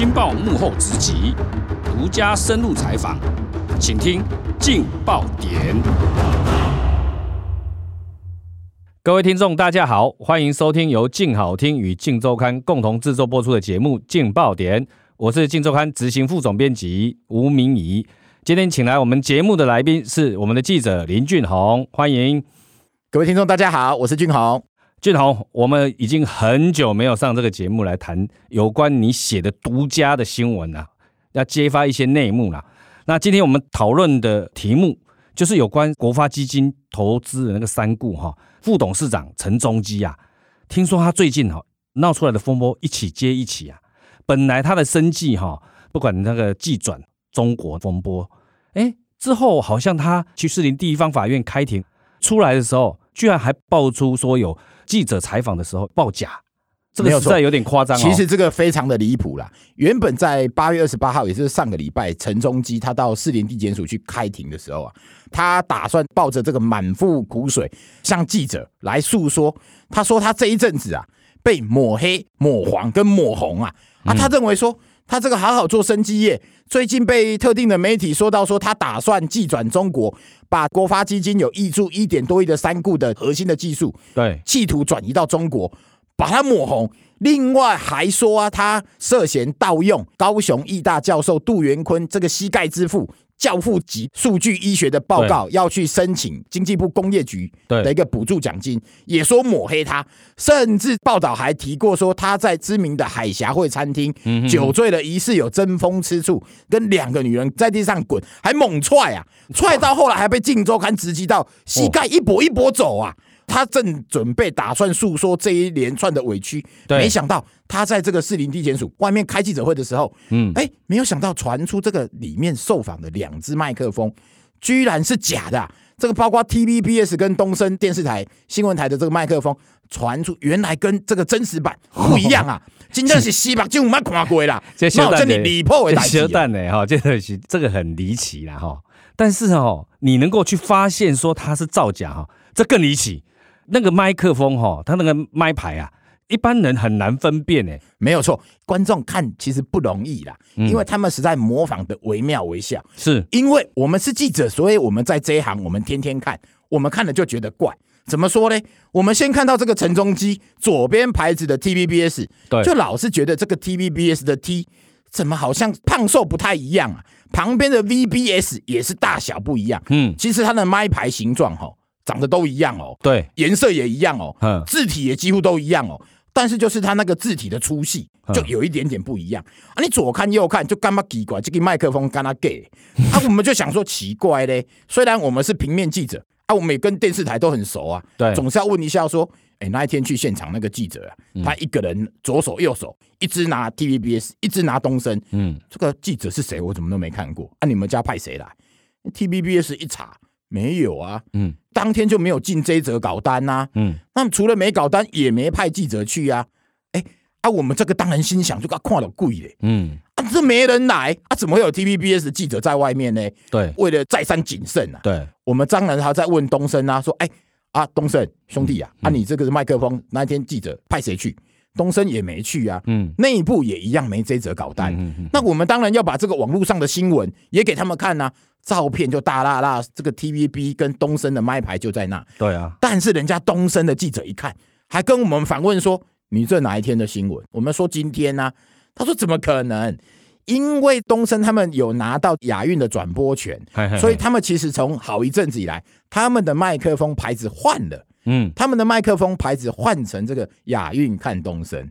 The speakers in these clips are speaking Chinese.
劲爆幕后直击，独家深入采访，请听《劲爆点》。各位听众，大家好，欢迎收听由劲好听与劲周刊共同制作播出的节目《劲爆点》，我是劲周刊执行副总编辑吴明仪。今天请来我们节目的来宾是我们的记者林俊宏，欢迎。各位听众，大家好，我是俊宏。俊宏，我们已经很久没有上这个节目来谈有关你写的独家的新闻啦，要揭发一些内幕啦。那今天我们讨论的题目就是有关国发基金投资的那个三顾副董事长陈中基啊，听说他最近闹出来的风波一起接一起啊。本来他的生计不管那个技转中国风波，之后好像他去士林地方法院开庭出来的时候，居然还爆出说有记者采访的时候报假，这个实在有点夸张。其实这个非常的离谱啦。原本在8月28号，也就是上个礼拜，陈中基他到士林地检署去开庭的时候啊，他打算抱着这个满腹苦水向记者来诉说。他说他这一阵子啊被抹黑、抹黄跟抹红啊，他认为说他这个好好做生机业，最近被特定的媒体说到说他打算技转中国，把国发基金有挹注1.多亿的三顾的核心的技术，对，企图转移到中国，把它抹红。另外还说啊，他涉嫌盗用高雄义大教授杜元坤这个膝盖之父教父级数据医学的报告，要去申请经济部工业局的一个补助奖金，也说抹黑他，甚至报道还提过说他在知名的海峡会餐厅酒醉了，疑似有争风吃醋，跟2个女人在地上滚，还猛踹啊，踹到后来还被《镜周刊》直击到膝盖一跛一跛走啊。他正准备打算诉说这一连串的委屈，没想到他在这个士林地检署外面开记者会的时候，没有想到传出这个里面受访的2支麦克风居然是假的啊。这个包括 TVBS 跟东森电视台新闻台的这个麦克风传出，原来跟这个真实版不一样啊！真的是西北就没看过啦，那真的离谱的代志。这个很离奇啦哈。但是你能够去发现说它是造假这更离奇。那个麦克风它那个麦牌啊，一般人很难分辨耶。没有错，观众看其实不容易啦，因为他们实在模仿的惟妙惟肖。是因为我们是记者，所以我们在这一行我们天天看，我们看了就觉得怪。怎么说呢？我们先看到这个陈中基左边牌子的 TVBS， 就老是觉得这个 TVBS 的 T 怎么好像胖瘦不太一样啊？旁边的 VBS 也是大小不一样。其实它的麦牌形状长得都一样对，颜色也一样字体也几乎都一样但是就是它那个字体的粗细就有一点点不一样啊！你左看右看就干嘛奇怪，这个麦克风干嘛假啊？我们就想说奇怪嘞，虽然我们是平面记者啊，我们也跟电视台都很熟啊，对，总是要问一下说，那一天去现场那个记者啊，他一个人左手右手一只拿 TVBS， 一只拿东森，这个记者是谁？我怎么都没看过啊？你们家派谁来 ？TVBS 一查。没有啊，当天就没有进这一则稿单啊，那除了没稿单也没派记者去啊，我们这个当然心想就看到鬼嘞，这没人来啊，怎么会有 TVBS 的记者在外面呢？对，为了再三谨慎啊，对，我们当然还在问东森啊，说东森兄弟啊，你这个麦克风那天记者派谁去？东森也没去啊，内部也一样没这则稿单，那我们当然要把这个网络上的新闻也给他们看啊，照片就大辣辣，这个 TVB 跟东森的麦牌就在那，对啊，但是人家东森的记者一看，还跟我们反问说你这哪一天的新闻？我们说今天啊，他说怎么可能？因为东森他们有拿到亚运的转播权，所以他们其实从好一阵子以来，他们的麦克风牌子换了。他们的麦克风牌子换成这个亚运看东森，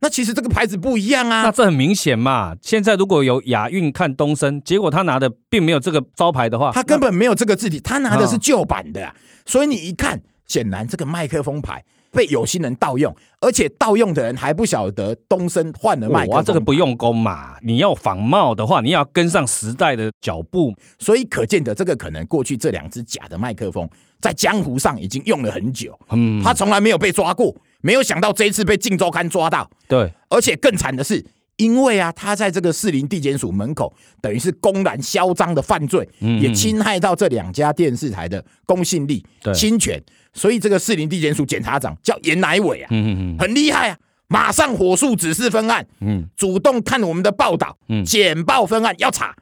那其实这个牌子不一样啊，那这很明显嘛。现在如果有亚运看东森，结果他拿的并没有这个招牌的话，他根本没有这个字体，他拿的是旧版的所以你一看，显然这个麦克风牌被有心人盗用，而且盗用的人还不晓得东森换了麦克风牌，这个不用功嘛。你要仿冒的话，你要跟上时代的脚步，所以可见的这个可能过去这2支假的麦克风在江湖上已经用了很久，他从来没有被抓过，没有想到这一次被《镜周刊》抓到。对，而且更惨的是，因为他在这个士林地检署门口，等于是公然嚣张的犯罪，也侵害到这2家电视台的公信力、侵权，所以这个士林地检署检察长叫严乃伟很厉害啊，马上火速指示分案，主动看我们的报道，简报分案，要查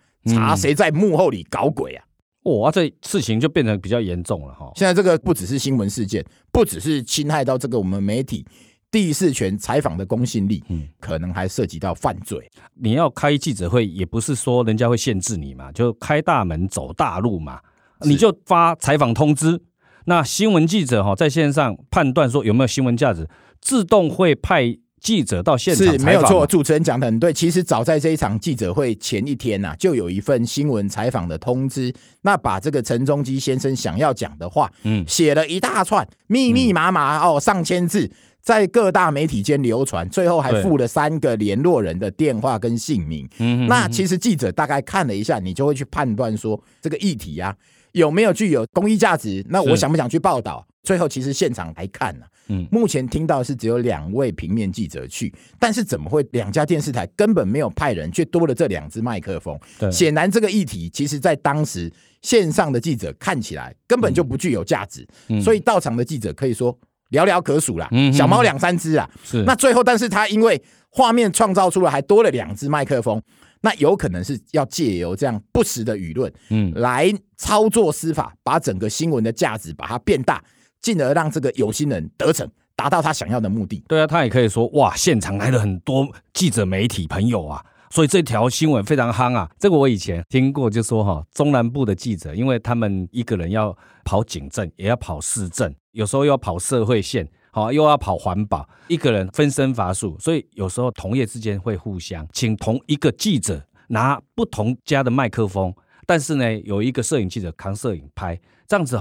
谁在幕后里搞鬼啊！哇，这事情就变成比较严重了哈。现在这个不只是新闻事件，不只是侵害到这个我们媒体第四权采访的公信力，可能还涉及到犯罪。你要开记者会，也不是说人家会限制你嘛，就开大门走大路嘛，你就发采访通知。那新闻记者在线上判断说有没有新闻价值，自动会派记者到现场采访。是，没有错，主持人讲的很对。其实早在这一场记者会前一天啊，就有一份新闻采访的通知，那把这个陈中基先生想要讲的话，写了一大串，密密麻麻上千字，在各大媒体间流传，最后还附了3个联络人的电话跟姓名。那其实记者大概看了一下，你就会去判断说这个议题啊有没有具有公益价值，那我想不想去报道？最后其实现场来看啊，目前听到是只有2位平面记者去，但是怎么会2家电视台根本没有派人，却多了这2支麦克风？显然这个议题其实在当时线上的记者看起来根本就不具有价值，所以到场的记者可以说寥寥可数啦，小猫2-3只啊。那最后但是他因为画面创造出来还多了2支麦克风，那有可能是要借由这样不实的舆论，来操作司法，把整个新闻的价值把它变大，进而让这个有心人得逞，达到他想要的目的。对啊，他也可以说，哇，现场来了很多记者、媒体朋友啊，所以这条新闻非常夯啊。这个我以前听过，就说中南部的记者，因为他们一个人要跑警政，也要跑市政，有时候要跑社会线，又要跑环保，一个人分身乏术，所以有时候同业之间会互相请同一个记者拿不同家的麦克风，但是呢有一个摄影记者扛摄影拍，这样子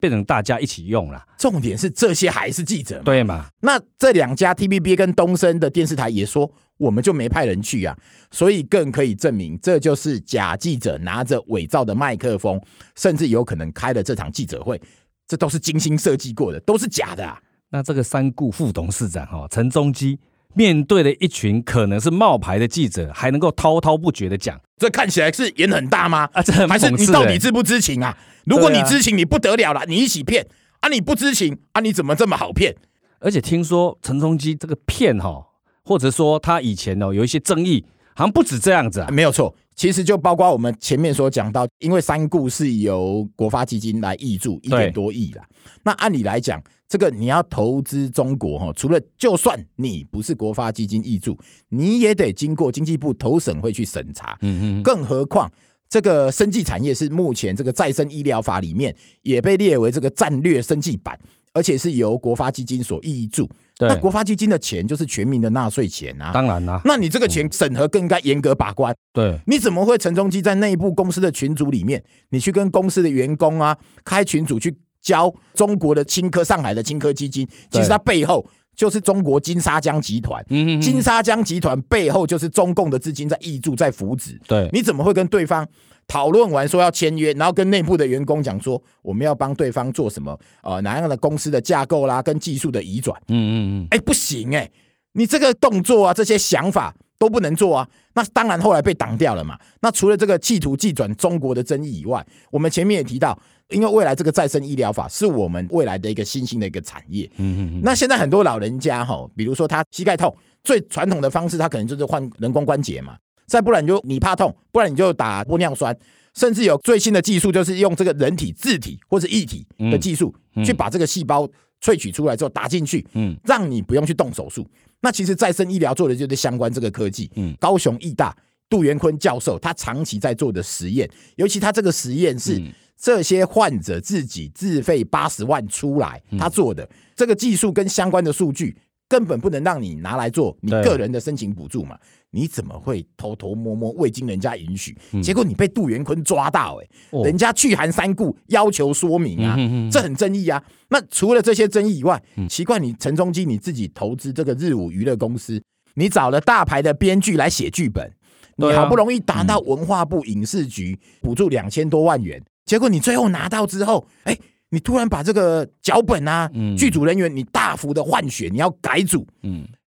变成大家一起用了。重点是这些还是记者嘛，对嘛？那这2家 TVB 跟东森的电视台也说我们就没派人去啊，所以更可以证明这就是假记者拿着伪造的麦克风，甚至有可能开了这场记者会，这都是精心设计过的，都是假的啊。那这个三顾副董事长陈中基面对了一群可能是冒牌的记者，还能够滔滔不绝的讲，这看起来是演很大吗？这很讽刺，还是你到底知不知情啊？如果你知情，你不得了了，你一起骗啊！你不知情啊，你怎么这么好骗？而且听说陈中基这个骗或者说他以前有一些争议，好像不止这样子啊。没有错，其实就包括我们前面所讲到，因为三顾是由国发基金来挹注1.多亿啦。那按理来讲，这个你要投资中国，除了就算你不是国发基金挹注，你也得经过经济部投审会去审查。更何况这个生技产业是目前这个再生医疗法里面也被列为这个战略生技版，而且是由国发基金所挹注。那国发基金的钱就是全民的纳税钱啊，当然啦。那你这个钱审核更应该严格把关。对，你怎么会陈中基在内部公司的群组里面，你去跟公司的员工啊开群组去教中国的青科，上海的青科基金，其实它背后就是中国金沙江集团，金沙江集团背后就是中共的资金在挹注在扶植。对，你怎么会跟对方讨论完说要签约，然后跟内部的员工讲说我们要帮对方做什么，哪样的公司的架构啦，跟技术的移转？不行耶，你这个动作啊，这些想法都不能做啊。那当然后来被挡掉了嘛。那除了这个企图技转中国的争议以外，我们前面也提到，因为未来这个再生医疗法是我们未来的一个新兴的一个产业。那现在很多老人家比如说他膝盖痛，最传统的方式他可能就是换人工关节嘛，再不然你就你怕痛，不然你就打玻尿酸，甚至有最新的技术就是用这个人体自体或是异体的技术，去把这个细胞萃取出来之后打进去，让你不用去动手术。那其实再生医疗做的就是相关这个科技。高雄义大杜元坤教授他长期在做的实验，尤其他这个实验是这些患者自己自费80万出来他做的，这个技术跟相关的数据根本不能让你拿来做你个人的申请补助嘛，你怎么会偷偷摸摸未经人家允许，结果你被杜元坤抓到人家去函三顾要求说明啊，这很争议啊。那除了这些争议以外，奇怪，你陈中基你自己投资这个日午娱乐公司，你找了大牌的编剧来写剧本，你好不容易达到文化部影视局补助2000多万元，结果你最后拿到之后，你突然把这个脚本啊，剧组人员你大幅的换血，你要改组，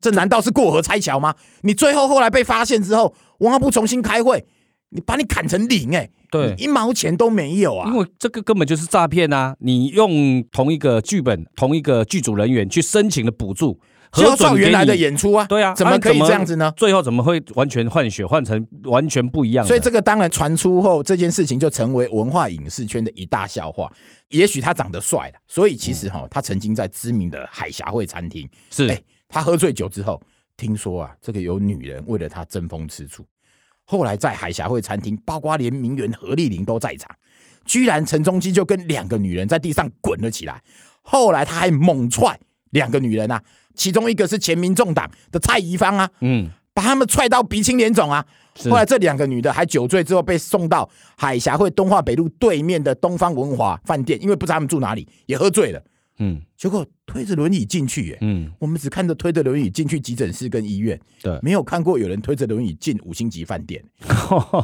这难道是过河拆桥吗？你最后后来被发现之后，文化部重新开会，你把你砍成0，对，你1毛钱都没有啊！因为这个根本就是诈骗啊！你用同一个剧本、同一个剧组人员去申请的补助，就要照原来的演出啊，对啊，怎么可以这样子呢？最后怎么会完全换血，换成完全不一样的？所以这个当然传出后，这件事情就成为文化影视圈的一大笑话。也许他长得帅了，所以其实哈，他曾经在知名的海峡会餐厅是，他喝醉酒之后，听说啊，这个有女人为了他争风吃醋。后来在海峡会餐厅，包括连名媛何丽玲都在场，居然陈中基就跟2个女人在地上滚了起来。后来他还猛踹2个女人啊，其中一个是前民众党的蔡宜芳啊，把他们踹到鼻青脸肿啊。后来这2个女的还酒醉之后被送到海峡会东化北路对面的东方文华饭店，因为不知道他们住哪里，也喝醉了。结果推着轮椅进去耶，我们只看着推着轮椅进去急诊室跟医院，对，没有看过有人推着轮椅进5星级饭店，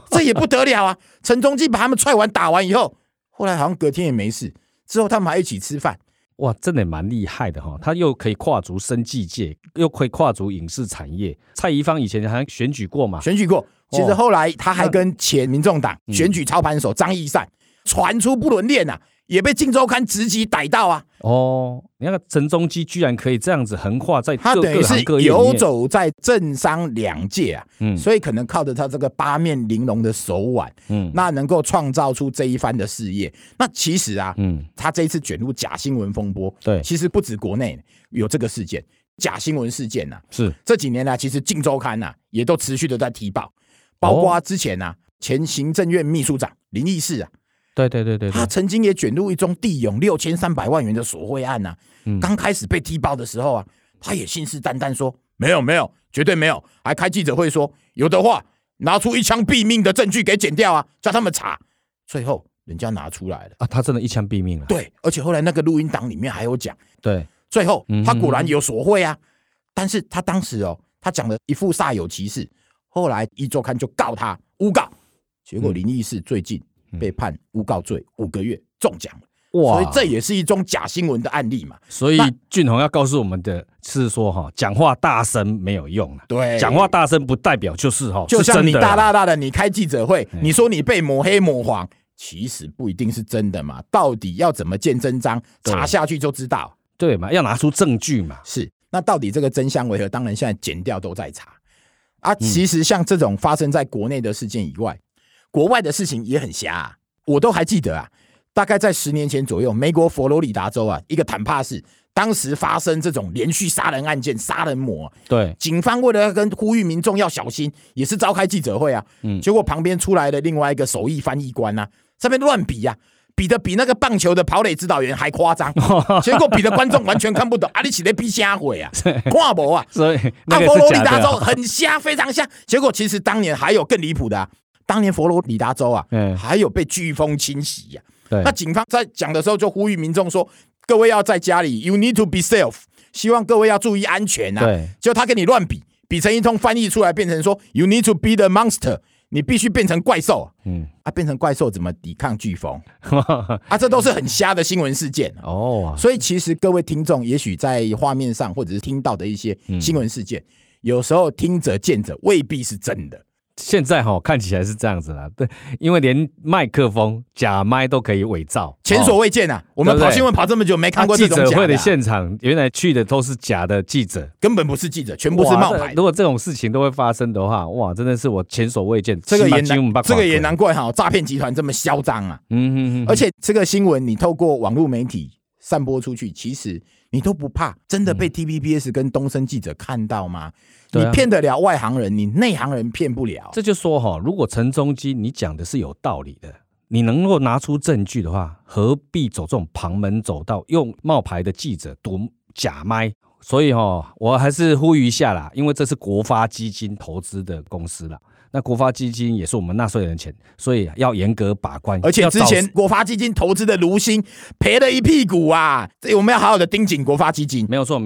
这也不得了啊！陈中基把他们踹完打完以后，后来好像隔天也没事，之后他们还一起吃饭。哇，真的蛮厉害的哈！他又可以跨足生技界，又可以跨足影视产业。蔡宜芳以前还选举过嘛？选举过，其实后来他还跟前民众党选举操盘手张义善传出不伦恋啊，也被《镜周刊》直击逮到啊！哦，你看陈中基居然可以这样子横跨在各个行各业，他等于是游走在政商两界啊，所以可能靠着他这个8面玲珑的手腕，那能够创造出这一番的事业。那其实啊，他这一次卷入假新闻风波，对，其实不止国内有这个事件，假新闻事件啊，是这几年来，其实《镜周刊》啊也都持续的在踢爆，包括之前啊，前行政院秘书长林义士啊。对，他曾经也卷入一宗地勇6300万元的索贿案啊。刚开始被踢爆的时候啊，他也信誓旦旦说没有，绝对没有，还开记者会说有的话拿出一枪毙命的证据给剪掉啊，叫他们查。最后人家拿出来了啊，他真的一枪毙命了。对，而且后来那个录音档里面还有讲，对，最后他果然有索贿啊，但是他当时哦，他讲的一副煞有其事。后来壹周刊就告他诬告，结果林义士最近被判诬告罪5个月，中奖了。哇！所以这也是一宗假新闻的案例嘛。所以俊宏要告诉我们的是说，讲话大声没有用了。对，讲话大声不代表就是就像你大的，你开记者会，你说你被抹黑抹黄，其实不一定是真的嘛。到底要怎么见真章，查下去就知道。对嘛，要拿出证据嘛。是，那到底这个真相为何？当然现在检调都在查啊。其实像这种发生在国内的事件以外，国外的事情也很瞎啊，我都还记得啊，大概在10年前左右，美国佛罗里达州啊，一个坦帕市，当时发生这种连续杀人案件，杀人魔。对，警方为了跟呼吁民众要小心，也是召开记者会啊，结果旁边出来的另外一个手艺翻译官啊，上面乱比啊，比的比那个棒球的跑垒指导员还夸张，结果比的观众完全看不懂。啊，你起来比瞎鬼啊，看不啊，所以那个是假的。佛罗里达州很瞎，非常瞎。结果其实当年还有更离谱的啊。当年佛罗里达州啊，还有被飓风侵袭啊。那警方在讲的时候就呼吁民众说：“各位要在家里 ，You need to be safe， 希望各位要注意安全啊。”就他跟你乱比成一通，翻译出来变成说 ：“You need to be the monster， 你必须变成怪兽。”变成怪兽怎么抵抗飓风？啊，这都是很瞎的新闻事件哦。所以其实各位听众，也许在画面上或者是听到的一些新闻事件，有时候听者见者未必是真的。现在看起来是这样子啦，对，因为连麦克风假麦都可以伪造，前所未见啊！我们跑新闻跑这么久，没看过这种假的。记者会的现场，原来去的都是假的记者，根本不是记者，全部是冒牌。如果这种事情都会发生的话，哇，真的是我前所未见。这个也难怪诈骗集团这么嚣张啊！而且这个新闻你透过网络媒体散播出去，其实你都不怕真的被 TVBS 跟东森记者看到吗？你骗得了外行人，你内行人骗不了。这就说如果陈中基你讲的是有道理的，你能够拿出证据的话，何必走这种旁门走道，用冒牌的记者读假麦？所以我还是呼吁一下啦，因为这是国发基金投资的公司啦，那国发基金也是我们纳税人的钱，所以要严格把关。而且之前国发基金投资的卢星赔了一屁股啊，我们要好好的盯紧国发基金。没有错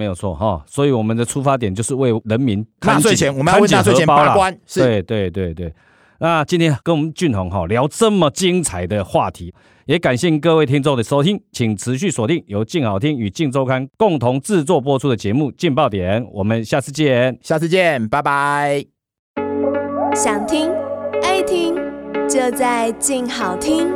所以我们的出发点就是为人民纳税钱，我们要为纳税钱把关。是，对。那今天跟我们俊宏聊这么精彩的话题，也感谢各位听众的收听，请持续锁定由镜好听与镜周刊共同制作播出的节目《镜爆点》，我们下次见，拜拜。想听爱听就在静好听。